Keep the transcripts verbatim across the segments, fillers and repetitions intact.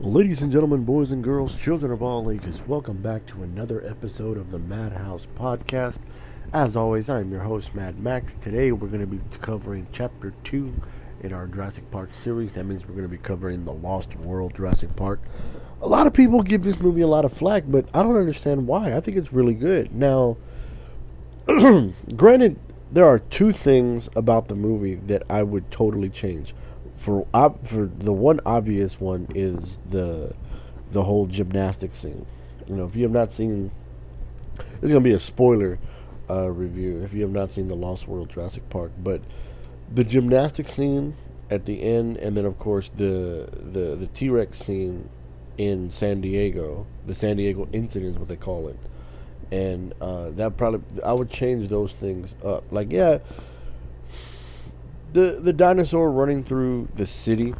Ladies and gentlemen, boys and girls, children of all ages, welcome back to another episode of the Madhouse Podcast. As always, I'm your host, Mad Max. Today, we're going to be covering Chapter two in our Jurassic Park series. That means we're going to be covering the Lost World Jurassic Park. A lot of people give this movie a lot of flack, but I don't understand why. I think it's really good. Now, granted, there are two things about the movie that I would totally change. For ob- for the one obvious one is the the whole gymnastics scene. You know, if you have not seen, it's gonna be a spoiler uh, review. If you have not seen the Lost World Jurassic Park, but the gymnastics scene at the end, and then of course the the the T-Rex scene in San Diego, the San Diego incident is what they call it, and uh, that probably I would change those things up. Like yeah. The the dinosaur running through the city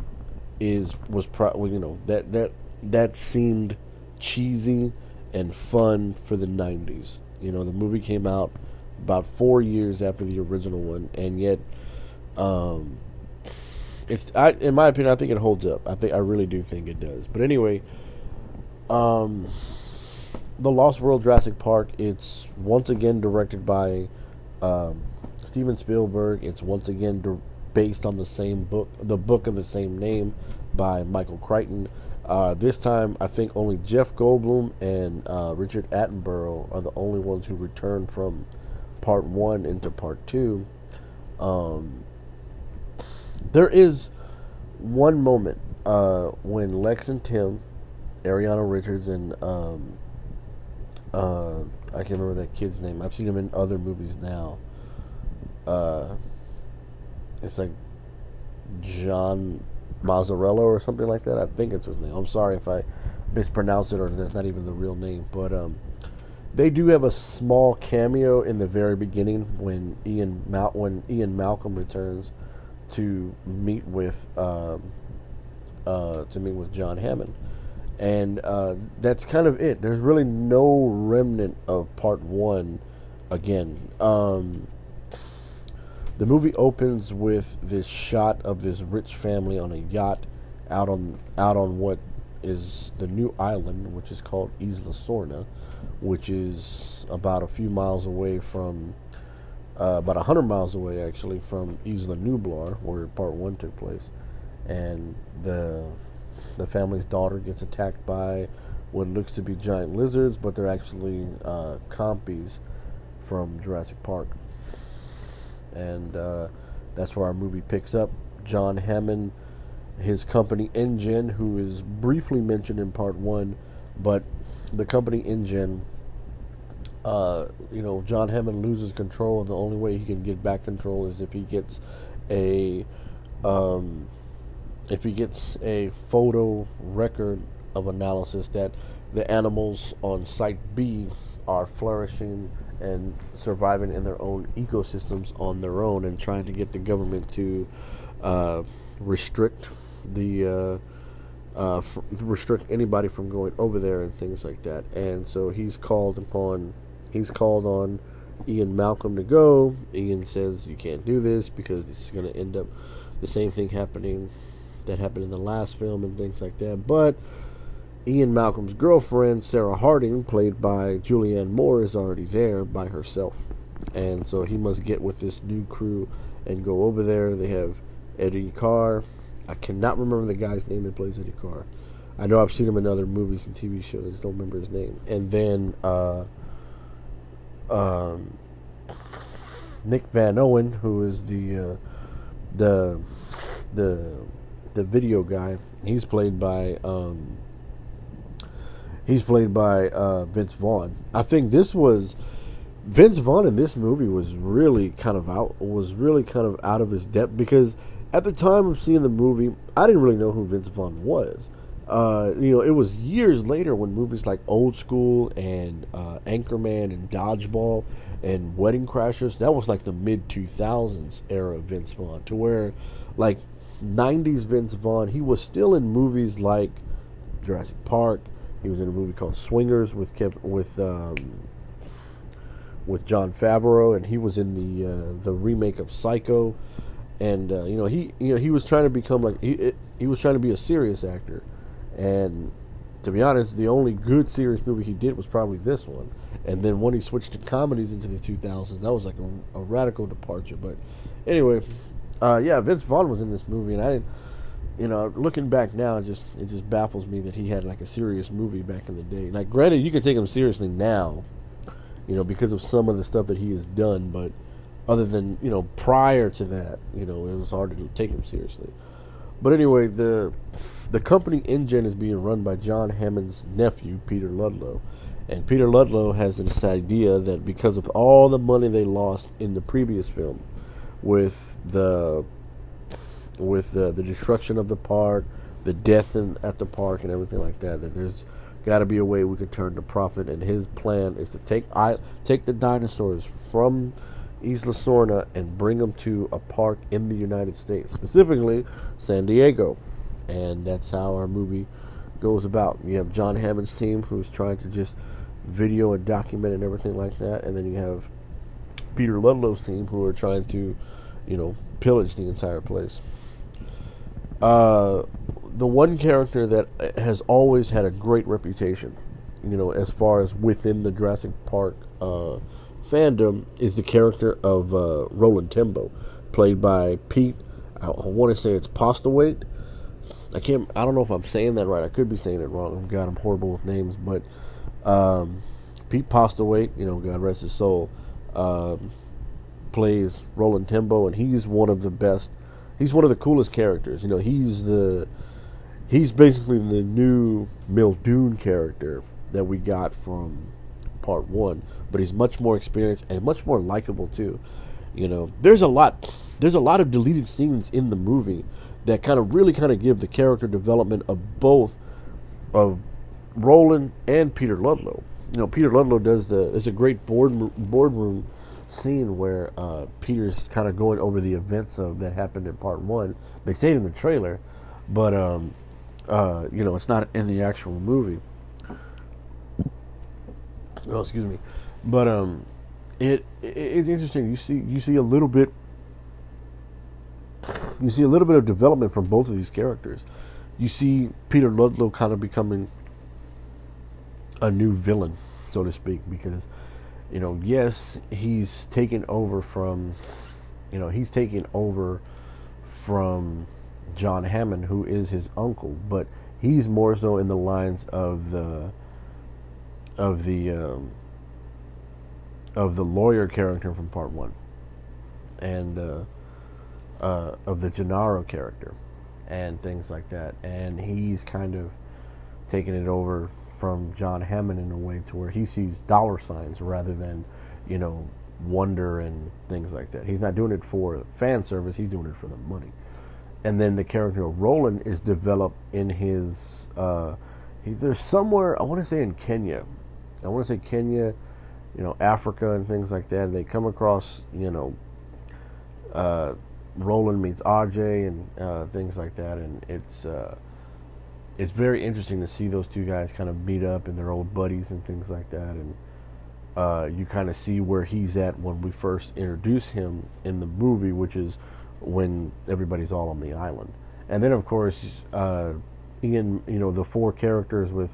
is was probably, you know, that, that that seemed cheesy and fun for the nineties. You know, the movie came out about four years after the original one, and yet, um, it's I in my opinion I think it holds up. I think I really do think it does. But anyway, um, the Lost World Jurassic Park. It's once again directed by. Um, Steven Spielberg. It's once again based on the same book, the book of the same name by Michael Crichton. Uh, this time, I think only Jeff Goldblum and uh, Richard Attenborough are the only ones who return from part one into part two. Um, there is one moment uh, when Lex and Tim, Ariana Richards and um, uh, I can't remember that kid's name. I've seen him in other movies now. Uh, it's like John Mazzarello or something like that. I think it's his name. I'm sorry if I mispronounce it or that's not even the real name. But um, they do have a small cameo in the very beginning when Ian Mal- when Ian Malcolm returns to meet with um, uh, to meet with John Hammond, and uh, that's kind of it. There's really no remnant of part one again. Um, The movie opens with this shot of this rich family on a yacht out on out on what is the new island, which is called Isla Sorna, which is about a few miles away from, uh, about one hundred miles away, actually, from Isla Nublar, where part one took place. And the, the family's daughter gets attacked by what looks to be giant lizards, but they're actually uh, compies from Jurassic Park. And uh, that's where our movie picks up. John Hammond, his company InGen, who is briefly mentioned in part one, but the company InGen, uh, you know, John Hammond loses control, and the only way he can get back control is if he gets a, um, if he gets a photo record of analysis that the animals on Site B are flourishing and surviving in their own ecosystems on their own, and trying to get the government to uh, restrict the uh, uh, f- restrict anybody from going over there and things like that. And so he's called upon, he's called on Ian Malcolm to go. Ian says you can't do this because it's going to end up the same thing happening that happened in the last film and things like that. But Ian Malcolm's girlfriend, Sarah Harding, played by Julianne Moore, is already there by herself. And so he must get with this new crew and go over there. They have Eddie Carr. I cannot remember the guy's name that plays Eddie Carr. I know I've seen him in other movies and T V shows. I just don't remember his name. And then uh, um, Nick Van Owen, who is the uh, the the the video guy. He's played by... Um, He's played by uh, Vince Vaughn. I think this was Vince Vaughn in this movie was really kind of out was really kind of out of his depth, because at the time of seeing the movie, I didn't really know who Vince Vaughn was. Uh, you know, it was years later when movies like Old School and uh, Anchorman and Dodgeball and Wedding Crashers, that was like the mid two thousands era of Vince Vaughn, to where like nineties Vince Vaughn, he was still in movies like Jurassic Park. He was in a movie called Swingers with Kev, with um, with John Favreau, and he was in the uh, the remake of Psycho, and uh, you know he you know he was trying to become like he he was trying to be a serious actor, And to be honest, the only good serious movie he did was probably this one. And then when he switched to comedies into the two thousands, that was like a, a radical departure. But anyway, uh, yeah, Vince Vaughn was in this movie, and I didn't, you know, looking back now, it just it just baffles me that he had like a serious movie back in the day. Like, granted, you can take him seriously now, you know, because of some of the stuff that he has done, but other than, you know, prior to that, you know, it was hard to take him seriously. But anyway, the the company InGen is being run by John Hammond's nephew, Peter Ludlow. And Peter Ludlow has this idea that because of all the money they lost in the previous film with the with the, the destruction of the park, the death in, at the park and everything like that, that there's got to be a way we could turn to profit. And his plan is to take I, take the dinosaurs from Isla Sorna and bring them to a park in the United States, specifically San Diego. And that's how our movie goes about. You have John Hammond's team, who's trying to just video and document and everything like that, and then you have Peter Ludlow's team, who are trying to, you know, pillage the entire place. Uh, the one character that has always had a great reputation, you know, as far as within the Jurassic Park uh fandom, is the character of uh, Roland Tembo, played by Pete. I, I want to say it's Postlethwaite. I can't. I don't know if I'm saying that right. I could be saying it wrong. Oh, God, I'm horrible with names. But um, Pete Postlethwaite, you know, God rest his soul, um, plays Roland Tembo, and he's one of the best. He's one of the coolest characters. You know, he's the he's basically the new Muldoon character that we got from Part one, but he's much more experienced and much more likable too. You know, there's a lot, there's a lot of deleted scenes in the movie that kind of really kind of give the character development of both of Roland and Peter Ludlow. You know, Peter Ludlow does the, there's a great board boardroom scene where uh, Peter's kind of going over the events of that happened in Part one. They say it in the trailer, but um, uh, you know, it's not in the actual movie. Oh, excuse me, but um, it, it it's interesting. You see, you see a little bit, you see a little bit of development from both of these characters. You see Peter Ludlow kind of becoming a new villain, so to speak, because, you know, yes, he's taken over from, you know, he's taken over from John Hammond, who is his uncle, but he's more so in the lines of the. Of the um, of the lawyer character from Part One, and uh, uh, of the Gennaro character, and things like that, and he's kind of taking it over from John Hammond in a way to where he sees dollar signs rather than, you know, wonder and things like that. He's not doing it for fan service; he's doing it for the money. And then the character of Roland is developed in his. Uh, he's there somewhere. I want to say in Kenya. I want to say Kenya, you know, Africa and things like that. And they come across, you know, uh, Roland meets Ajay and uh, things like that. And it's uh, it's very interesting to see those two guys kind of meet up and they're old buddies and things like that. And uh, you kind of see where he's at when we first introduce him in the movie, which is when everybody's all on the island. And then, of course, uh, Ian, you know, the four characters with...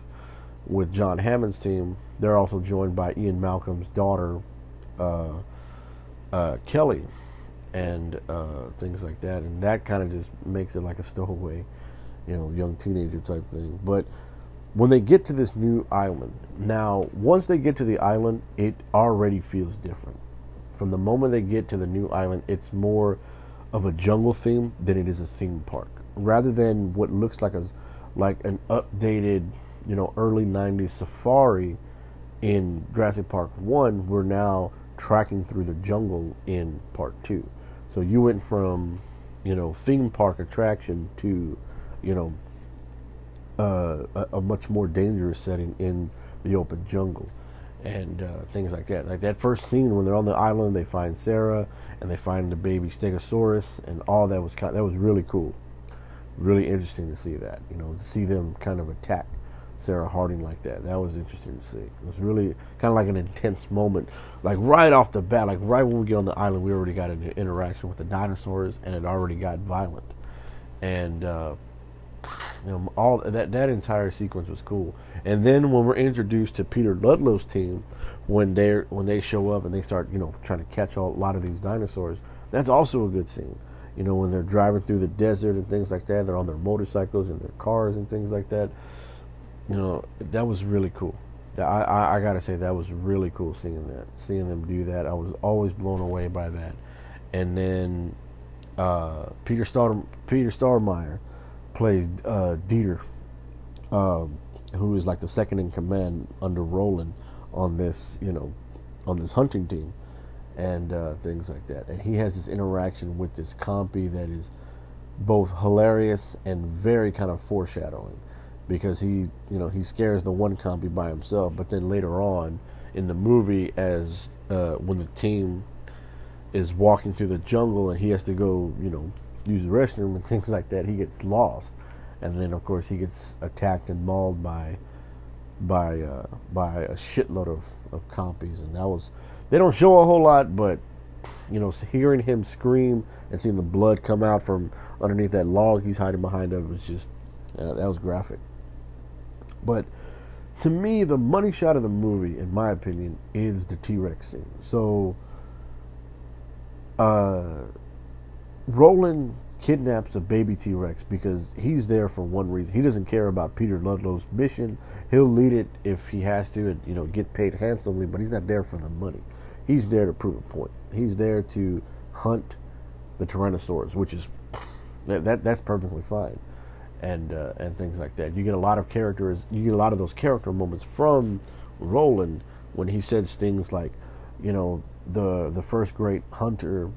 with John Hammond's team, they're also joined by Ian Malcolm's daughter, uh, uh, Kelly, and uh, things like that. And that kind of just makes it like a stowaway, you know, young teenager type thing. But when they get to this new island, now, once they get to the island, it already feels different. From the moment they get to the new island, it's more of a jungle theme than it is a theme park. Rather than what looks like a, like an updated... you know, early nineties safari in Jurassic Park one, we're now tracking through the jungle in Part two. So you went from, you know, theme park attraction to, you know, uh, a, a much more dangerous setting in the open jungle and uh, things like that. Like that first scene when they're on the island, they find Sarah and they find the baby Stegosaurus and all that was kind of, that was really cool. Really interesting to see that, you know, to see them kind of attack Sarah Harding like that. That was interesting to see. It was really kind of like an intense moment. Like right off the bat, like right when we get on the island, we already got an interaction with the dinosaurs and it already got violent. And uh, you know, all that that entire sequence was cool. And then when we're introduced to Peter Ludlow's team, when they when they show up and they start, you know, trying to catch all, a lot of these dinosaurs, that's also a good scene. You know, when they're driving through the desert and things like that, they're on their motorcycles and their cars and things like that. You know, that was really cool. I, I, I gotta say, that was really cool seeing that, seeing them do that. I was always blown away by that. And then uh, Peter Star Peter Starmeier plays uh, Dieter, um, who is like the second in command under Roland on this, you know, on this hunting team, and uh, things like that. And he has this interaction with this compy that is both hilarious and very kind of foreshadowing, because he, you know, he scares the one compy by himself, but then later on in the movie, as uh, when the team is walking through the jungle and he has to go, you know, use the restroom and things like that, he gets lost, and then of course he gets attacked and mauled by by uh, by a shitload of of compies. And that was, they don't show a whole lot, but you know, hearing him scream and seeing the blood come out from underneath that log he's hiding behind of was just uh, that was graphic. But to me, the money shot of the movie, in my opinion, is the T-Rex scene. So uh, Roland kidnaps a baby T-Rex because he's there for one reason. He doesn't care about Peter Ludlow's mission. He'll lead it if he has to and, you know, get paid handsomely, but he's not there for the money. He's there to prove a point. He's there to hunt the Tyrannosaurus, which is, that, that that's perfectly fine. And uh, and things like that. You get a lot of characters. You get a lot of those character moments from Roland when he says things like, you know, the the first great hunter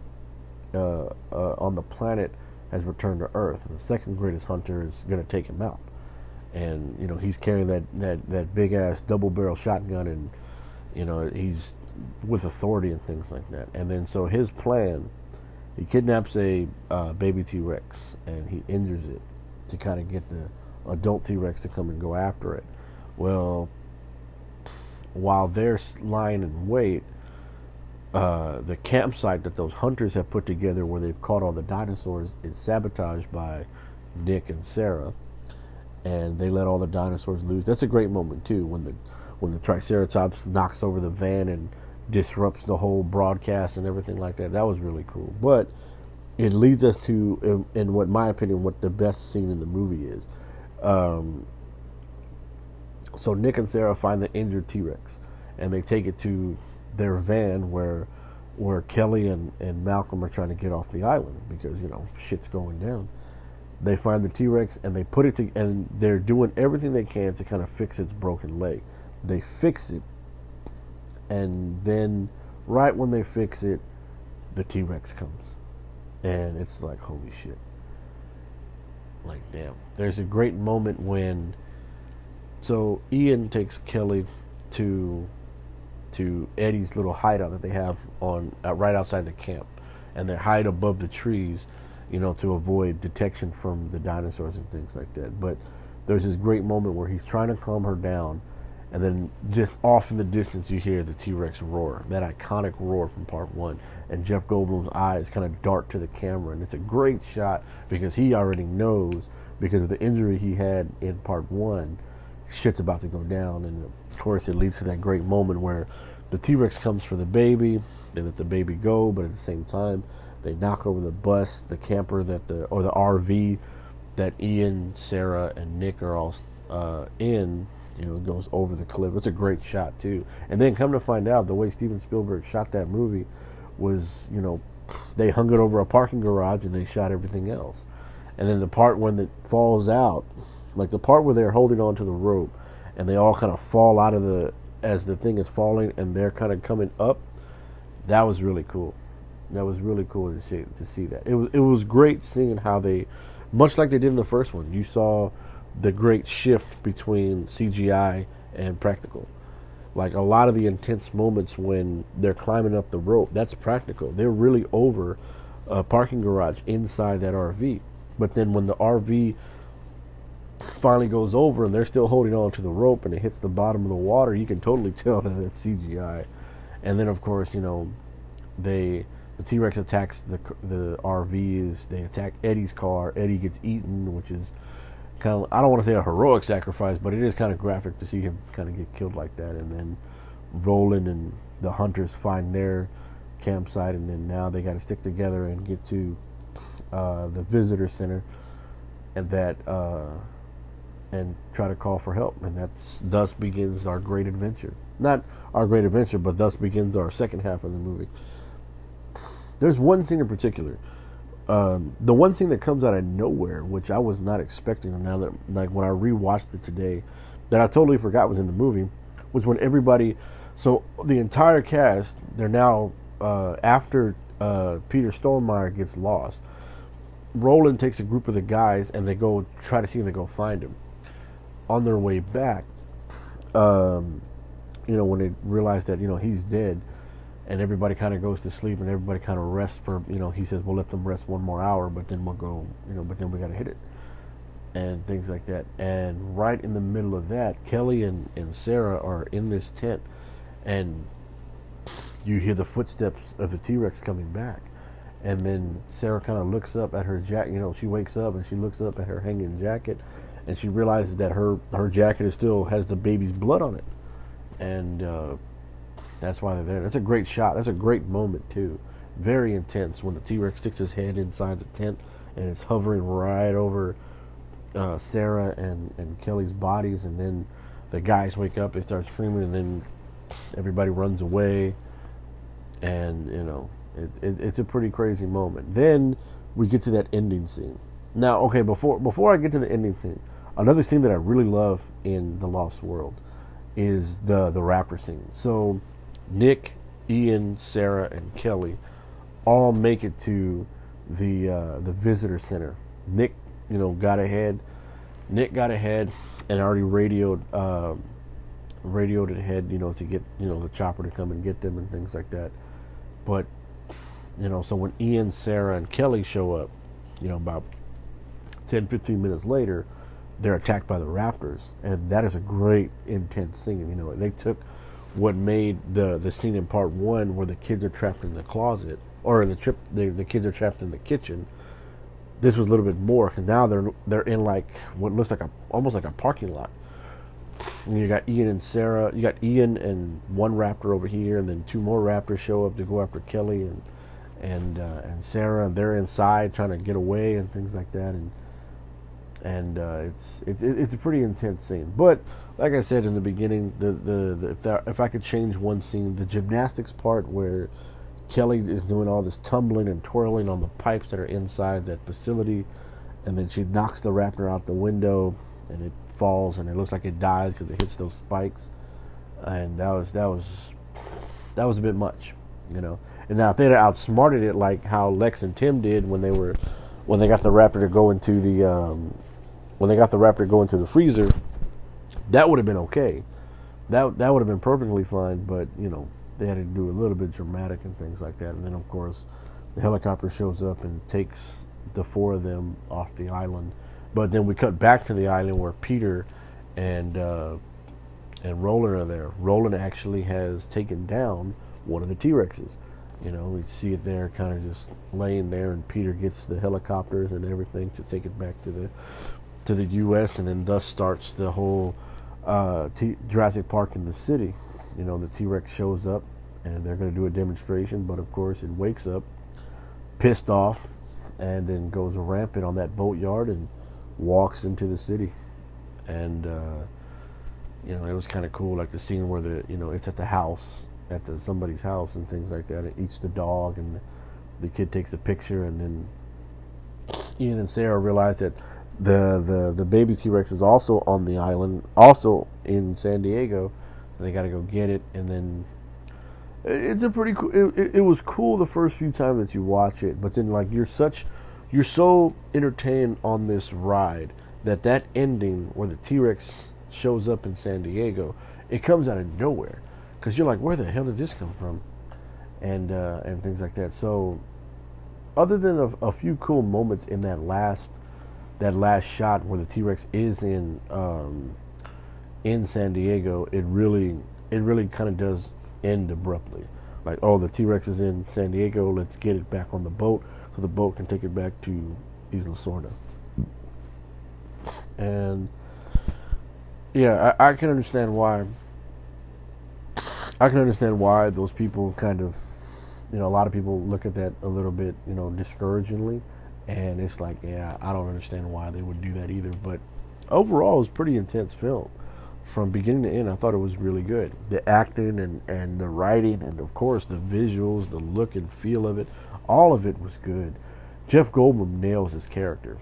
uh, uh, on the planet has returned to Earth, and the second greatest hunter is going to take him out. And you know, he's carrying that that that big ass double barrel shotgun, and you know, he's with authority and things like that. And then so his plan, he kidnaps a uh, baby T-Rex and he injures it, to kind of get the adult T-Rex to come and go after it. Well, while they're lying in wait, uh, the campsite that those hunters have put together where they've caught all the dinosaurs is sabotaged by Nick and Sarah, and they let all the dinosaurs loose. That's a great moment too, when the when the Triceratops knocks over the van and disrupts the whole broadcast and everything like that. That was really cool. But it leads us to, in what my opinion, what the best scene in the movie is. Um, so Nick and Sarah find the injured T-Rex, and they take it to their van where where Kelly and, and Malcolm are trying to get off the island because, you know, shit's going down. They find the T-Rex, and they put it to, and they're doing everything they can to kind of fix its broken leg. They fix it, and then right when they fix it, the T-Rex comes. And it's like, holy shit. Like, damn. There's a great moment when, so Ian takes Kelly to to Eddie's little hideout that they have on uh, right outside the camp. And they hide above the trees, you know, to avoid detection from the dinosaurs and things like that. But there's this great moment where he's trying to calm her down. And then just off in the distance, you hear the T-Rex roar, that iconic roar from part one. And Jeff Goldblum's eyes kind of dart to the camera. And it's a great shot because he already knows, because of the injury he had in part one, shit's about to go down. And, of course, it leads to that great moment where the T-Rex comes for the baby. They let the baby go, but at the same time, they knock over the bus, the camper, that the or the R V that Ian, Sarah, and Nick are all uh, in. You know, it goes over the cliff. It's a great shot, too. And then come to find out, the way Steven Spielberg shot that movie was, you know, they hung it over a parking garage and they shot everything else. And then the part when it falls out, like the part where they're holding on to the rope and they all kind of fall out of the, as the thing is falling and they're kind of coming up, that was really cool. That was really cool to see, to see that. It was, it was great seeing how they, much like they did in the first one, you saw the great shift between C G I and practical. Like a lot of the intense moments when they're climbing up the rope, that's practical. They're really over a parking garage inside that R V. But then when the R V finally goes over and they're still holding on to the rope and it hits the bottom of the water, you can totally tell that it's C G I. And then of course, you know, they the T-Rex attacks the the R Vs, they attack Eddie's car, Eddie gets eaten, which is kind of, I don't want to say a heroic sacrifice, but it is kind of graphic to see him kind of get killed like that. And then Roland and the hunters find their campsite, and then now they got to stick together and get to uh, the visitor center, and that uh, and try to call for help. And that's thus begins our great adventure. Not our great adventure, but thus begins our second half of the movie. There's one scene in particular. Um, the one thing that comes out of nowhere, which I was not expecting, now that, like, when I rewatched it today, that I totally forgot was in the movie, was when everybody, so the entire cast, they're now, uh, after uh, Peter Stonemeyer gets lost, Roland takes a group of the guys and they go try to see him, they go find him. On their way back, um, you know, when they realize that, you know, he's dead, and everybody kind of goes to sleep, and everybody kind of rests for, you know, he says, we'll let them rest one more hour, but then we'll go, you know, but then we got to hit it, and things like that. And right in the middle of that, Kelly and, and Sarah are in this tent, and you hear the footsteps of the T-Rex coming back. And then Sarah kind of looks up at her jacket, you know, she wakes up, and she looks up at her hanging jacket, and she realizes that her, her jacket is still has the baby's blood on it. And, uh... that's why they're there. That's a great shot. That's a great moment, too. Very intense when the T-Rex sticks his head inside the tent and it's hovering right over uh, Sarah and, and Kelly's bodies. And then the guys wake up, they start screaming, and then everybody runs away. And, you know, it, it, it's a pretty crazy moment. Then we get to that ending scene. Now, okay, before before I get to the ending scene, another scene that I really love in The Lost World is the, the raptor scene. So Nick, Ian, Sarah, and Kelly all make it to the uh, the visitor center. Nick, you know, got ahead. Nick got ahead and already radioed um, radioed ahead, you know, to get, you know, the chopper to come and get them and things like that. But, you know, so when Ian, Sarah, and Kelly show up, you know, about ten, fifteen minutes later, they're attacked by the raptors, and that is a great intense scene. You know, they took what made the the scene in part one where the kids are trapped in the closet, or the trip the, the kids are trapped in the kitchen. This was a little bit more, because now they're they're in like what looks like a almost like a parking lot. And you got Ian and Sarah, you got Ian and one raptor over here, and then two more raptors show up to go after Kelly and and uh, and Sarah, and they're inside trying to get away and things like that. And And uh, it's it's it's a pretty intense scene. But like I said in the beginning, the the, the if, that, if I could change one scene, the gymnastics part where Kelly is doing all this tumbling and twirling on the pipes that are inside that facility, and then she knocks the raptor out the window, and it falls, and it looks like it dies because it hits those spikes, and that was that was that was a bit much, you know. And now if they'd outsmarted it like how Lex and Tim did when they were when they got the raptor to go into the um, When they got the raptor going to the freezer, that would have been okay. That that would have been perfectly fine, but, you know, they had to do a little bit dramatic and things like that. And then, of course, the helicopter shows up and takes the four of them off the island. But then we cut back to the island where Peter and uh, and Roland are there. Roland actually has taken down one of the T-Rexes. You know, we see it there kind of just laying there, and Peter gets the helicopters and everything to take it back to the... to the U S, and then thus starts the whole uh, T- Jurassic Park in the city. You know, the T-Rex shows up, and they're going to do a demonstration, but of course it wakes up, pissed off, and then goes rampant on that boatyard and walks into the city. And, uh, you know, it was kind of cool, like the scene where, the you know, it's at the house, at the somebody's house and things like that. It eats the dog, and the kid takes a picture, and then Ian and Sarah realize that The, the the baby T-Rex is also on the island, also in San Diego, and they got to go get it. And then it's a pretty cool, it, it was cool the first few times that you watch it, but then, like, you're such, you're so entertained on this ride that that ending where the T-Rex shows up in San Diego, it comes out of nowhere, because you're like, where the hell did this come from? And, uh, and things like that. So other than a, a few cool moments in that last That last shot where the T-Rex is in um, in San Diego, it really it really kind of does end abruptly. Like, oh, the T-Rex is in San Diego, let's get it back on the boat so the boat can take it back to Isla Sorna. And yeah, I, I can understand why. I can understand why those people kind of, you know, a lot of people look at that a little bit, you know, discouragingly. And it's like, yeah, I don't understand why they would do that either. But overall, it was a pretty intense film. From beginning to end, I thought it was really good. The acting and, and the writing and, of course, the visuals, the look and feel of it, all of it was good. Jeff Goldblum nails his character.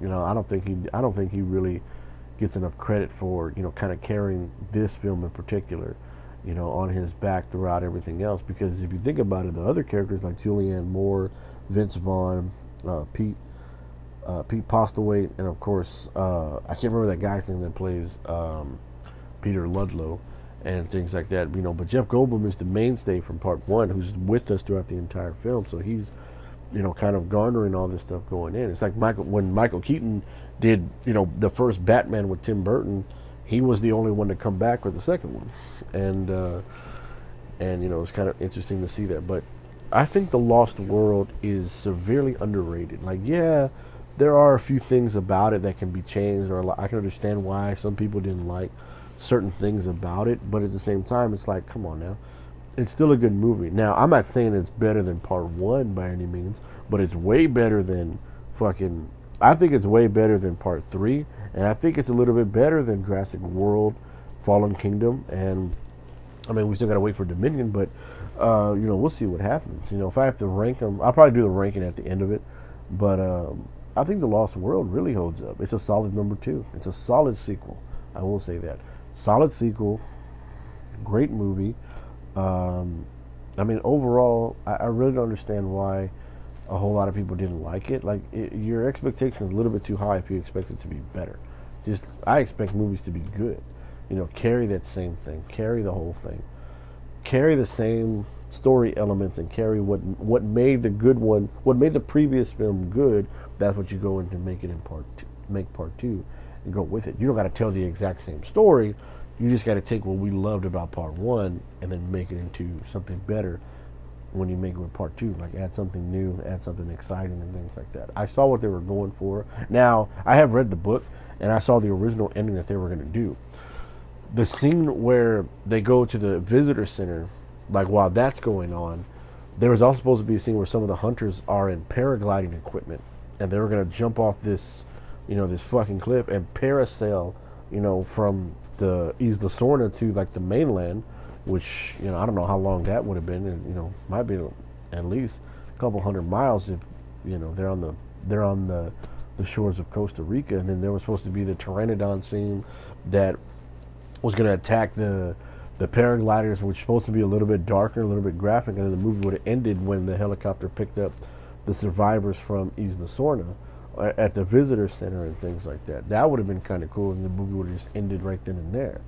You know, I don't think he I don't think he really gets enough credit for, you know, kind of carrying this film in particular, you know, on his back throughout everything else. Because if you think about it, the other characters like Julianne Moore, Vince Vaughn, uh, Pete uh, Pete Postlethwaite, and, of course, uh, I can't remember that guy's name that plays um, Peter Ludlow and things like that, you know. But Jeff Goldblum is the mainstay from part one, who's with us throughout the entire film. So he's, you know, kind of garnering all this stuff going in. It's like Michael when Michael Keaton did, you know, the first Batman with Tim Burton, he was the only one to come back with the second one. And, uh, and you know, it's kind of interesting to see that. But I think The Lost World is severely underrated. Like, yeah, there are a few things about it that can be changed, or I can understand why some people didn't like certain things about it, but at the same time, it's like, come on now. It's still a good movie. Now, I'm not saying it's better than part one by any means, but it's way better than fucking... I think it's way better than part three, and I think it's a little bit better than Jurassic World, Fallen Kingdom, and... I mean, we still gotta wait for Dominion, but, uh, you know, we'll see what happens. You know, if I have to rank them... I'll probably do the ranking at the end of it, but um, I think The Lost World really holds up. It's a solid number two. It's a solid sequel. I will say that. Solid sequel. Great movie. Um, I mean, overall, I, I really don't understand why a whole lot of people didn't like it. Like, it, your expectation is a little bit too high if you expect it to be better. Just, I expect movies to be good. You know, carry that same thing. Carry the whole thing. Carry the same story elements and carry what what made the good one, what made the previous film good. That's what you go into make it in part two, make part two and go with it. You don't got to tell the exact same story. You just got to take what we loved about part one and then make it into something better when you make it with part two. Like, add something new, add something exciting and things like that. I saw what they were going for. Now, I have read the book, and I saw the original ending that they were going to do. The scene where they go to the visitor center, like, while that's going on, there was also supposed to be a scene where some of the hunters are in paragliding equipment, and they were going to jump off this, you know, this fucking cliff and parasail, you know, from the Isla Sorna to, like, the mainland, which, you know, I don't know how long that would have been, and, you know, might be at least a couple hundred miles if, you know, they're on the they're on the, the shores of Costa Rica. And then there was supposed to be the pteranodon scene that was going to attack the the paragliders, which was supposed to be a little bit darker, a little bit graphic, and then the movie would have ended when the helicopter picked up the survivors from Isla Sorna at the visitor center and things like that. That would have been kind of cool, and the movie would have just ended right then and there.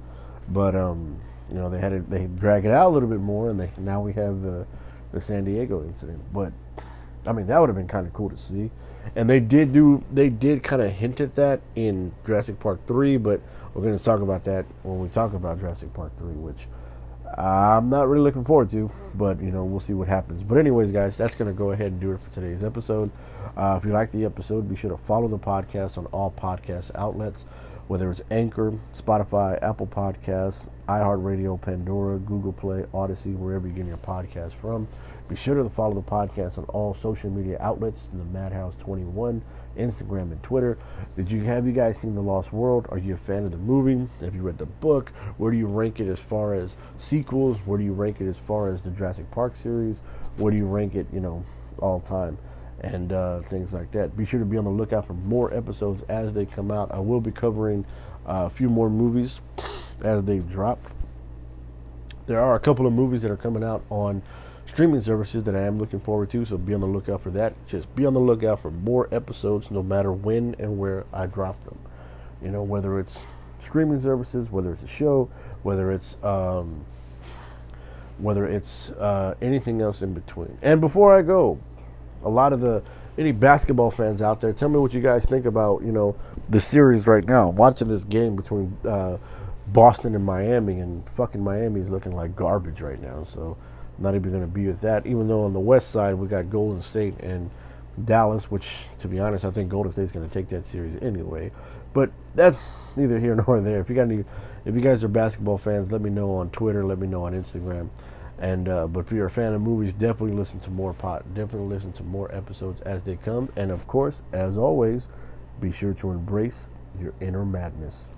But um, you know, they had it, they drag it out a little bit more, and they, now we have the the San Diego incident. But I mean, that would have been kind of cool to see. And they did do they did kind of hint at that in Jurassic Park three, but we're going to talk about that when we talk about Jurassic Park three, which I'm not really looking forward to, but, you know, we'll see what happens. But anyways, guys, that's going to go ahead and do it for today's episode. Uh, if you like the episode, be sure to follow the podcast on all podcast outlets, whether it's Anchor, Spotify, Apple Podcasts, iHeartRadio, Pandora, Google Play, Odyssey, wherever you're getting your podcast from. Be sure to follow the podcast on all social media outlets, the Madhouse twenty-one, Instagram, and Twitter. Did you have you guys seen The Lost World? Are you a fan of the movie? Have you read the book? Where do you rank it as far as sequels? Where do you rank it as far as the Jurassic Park series? Where do you rank it, you know, all time? And uh, things like that. Be sure to be on the lookout for more episodes as they come out. I will be covering uh, a few more movies as they drop. There are a couple of movies that are coming out on streaming services that I am looking forward to, so be on the lookout for that. Just be on the lookout for more episodes no matter when and where I drop them. You know, whether it's streaming services, whether it's a show, whether it's um, whether it's uh, anything else in between. And before I go, a lot of the any basketball fans out there, tell me what you guys think about, you know, the series right now. Watching this game between uh, Boston and Miami, and fucking Miami is looking like garbage right now. So I'm not even going to be with that. Even though on the west side we got Golden State and Dallas, which, to be honest, I think Golden State's going to take that series anyway. But that's neither here nor there. If you got any, if you guys are basketball fans, let me know on Twitter. Let me know on Instagram. And uh, but if you're a fan of movies, definitely listen to more pot. Definitely listen to more episodes as they come. And of course, as always, be sure to embrace your inner madness.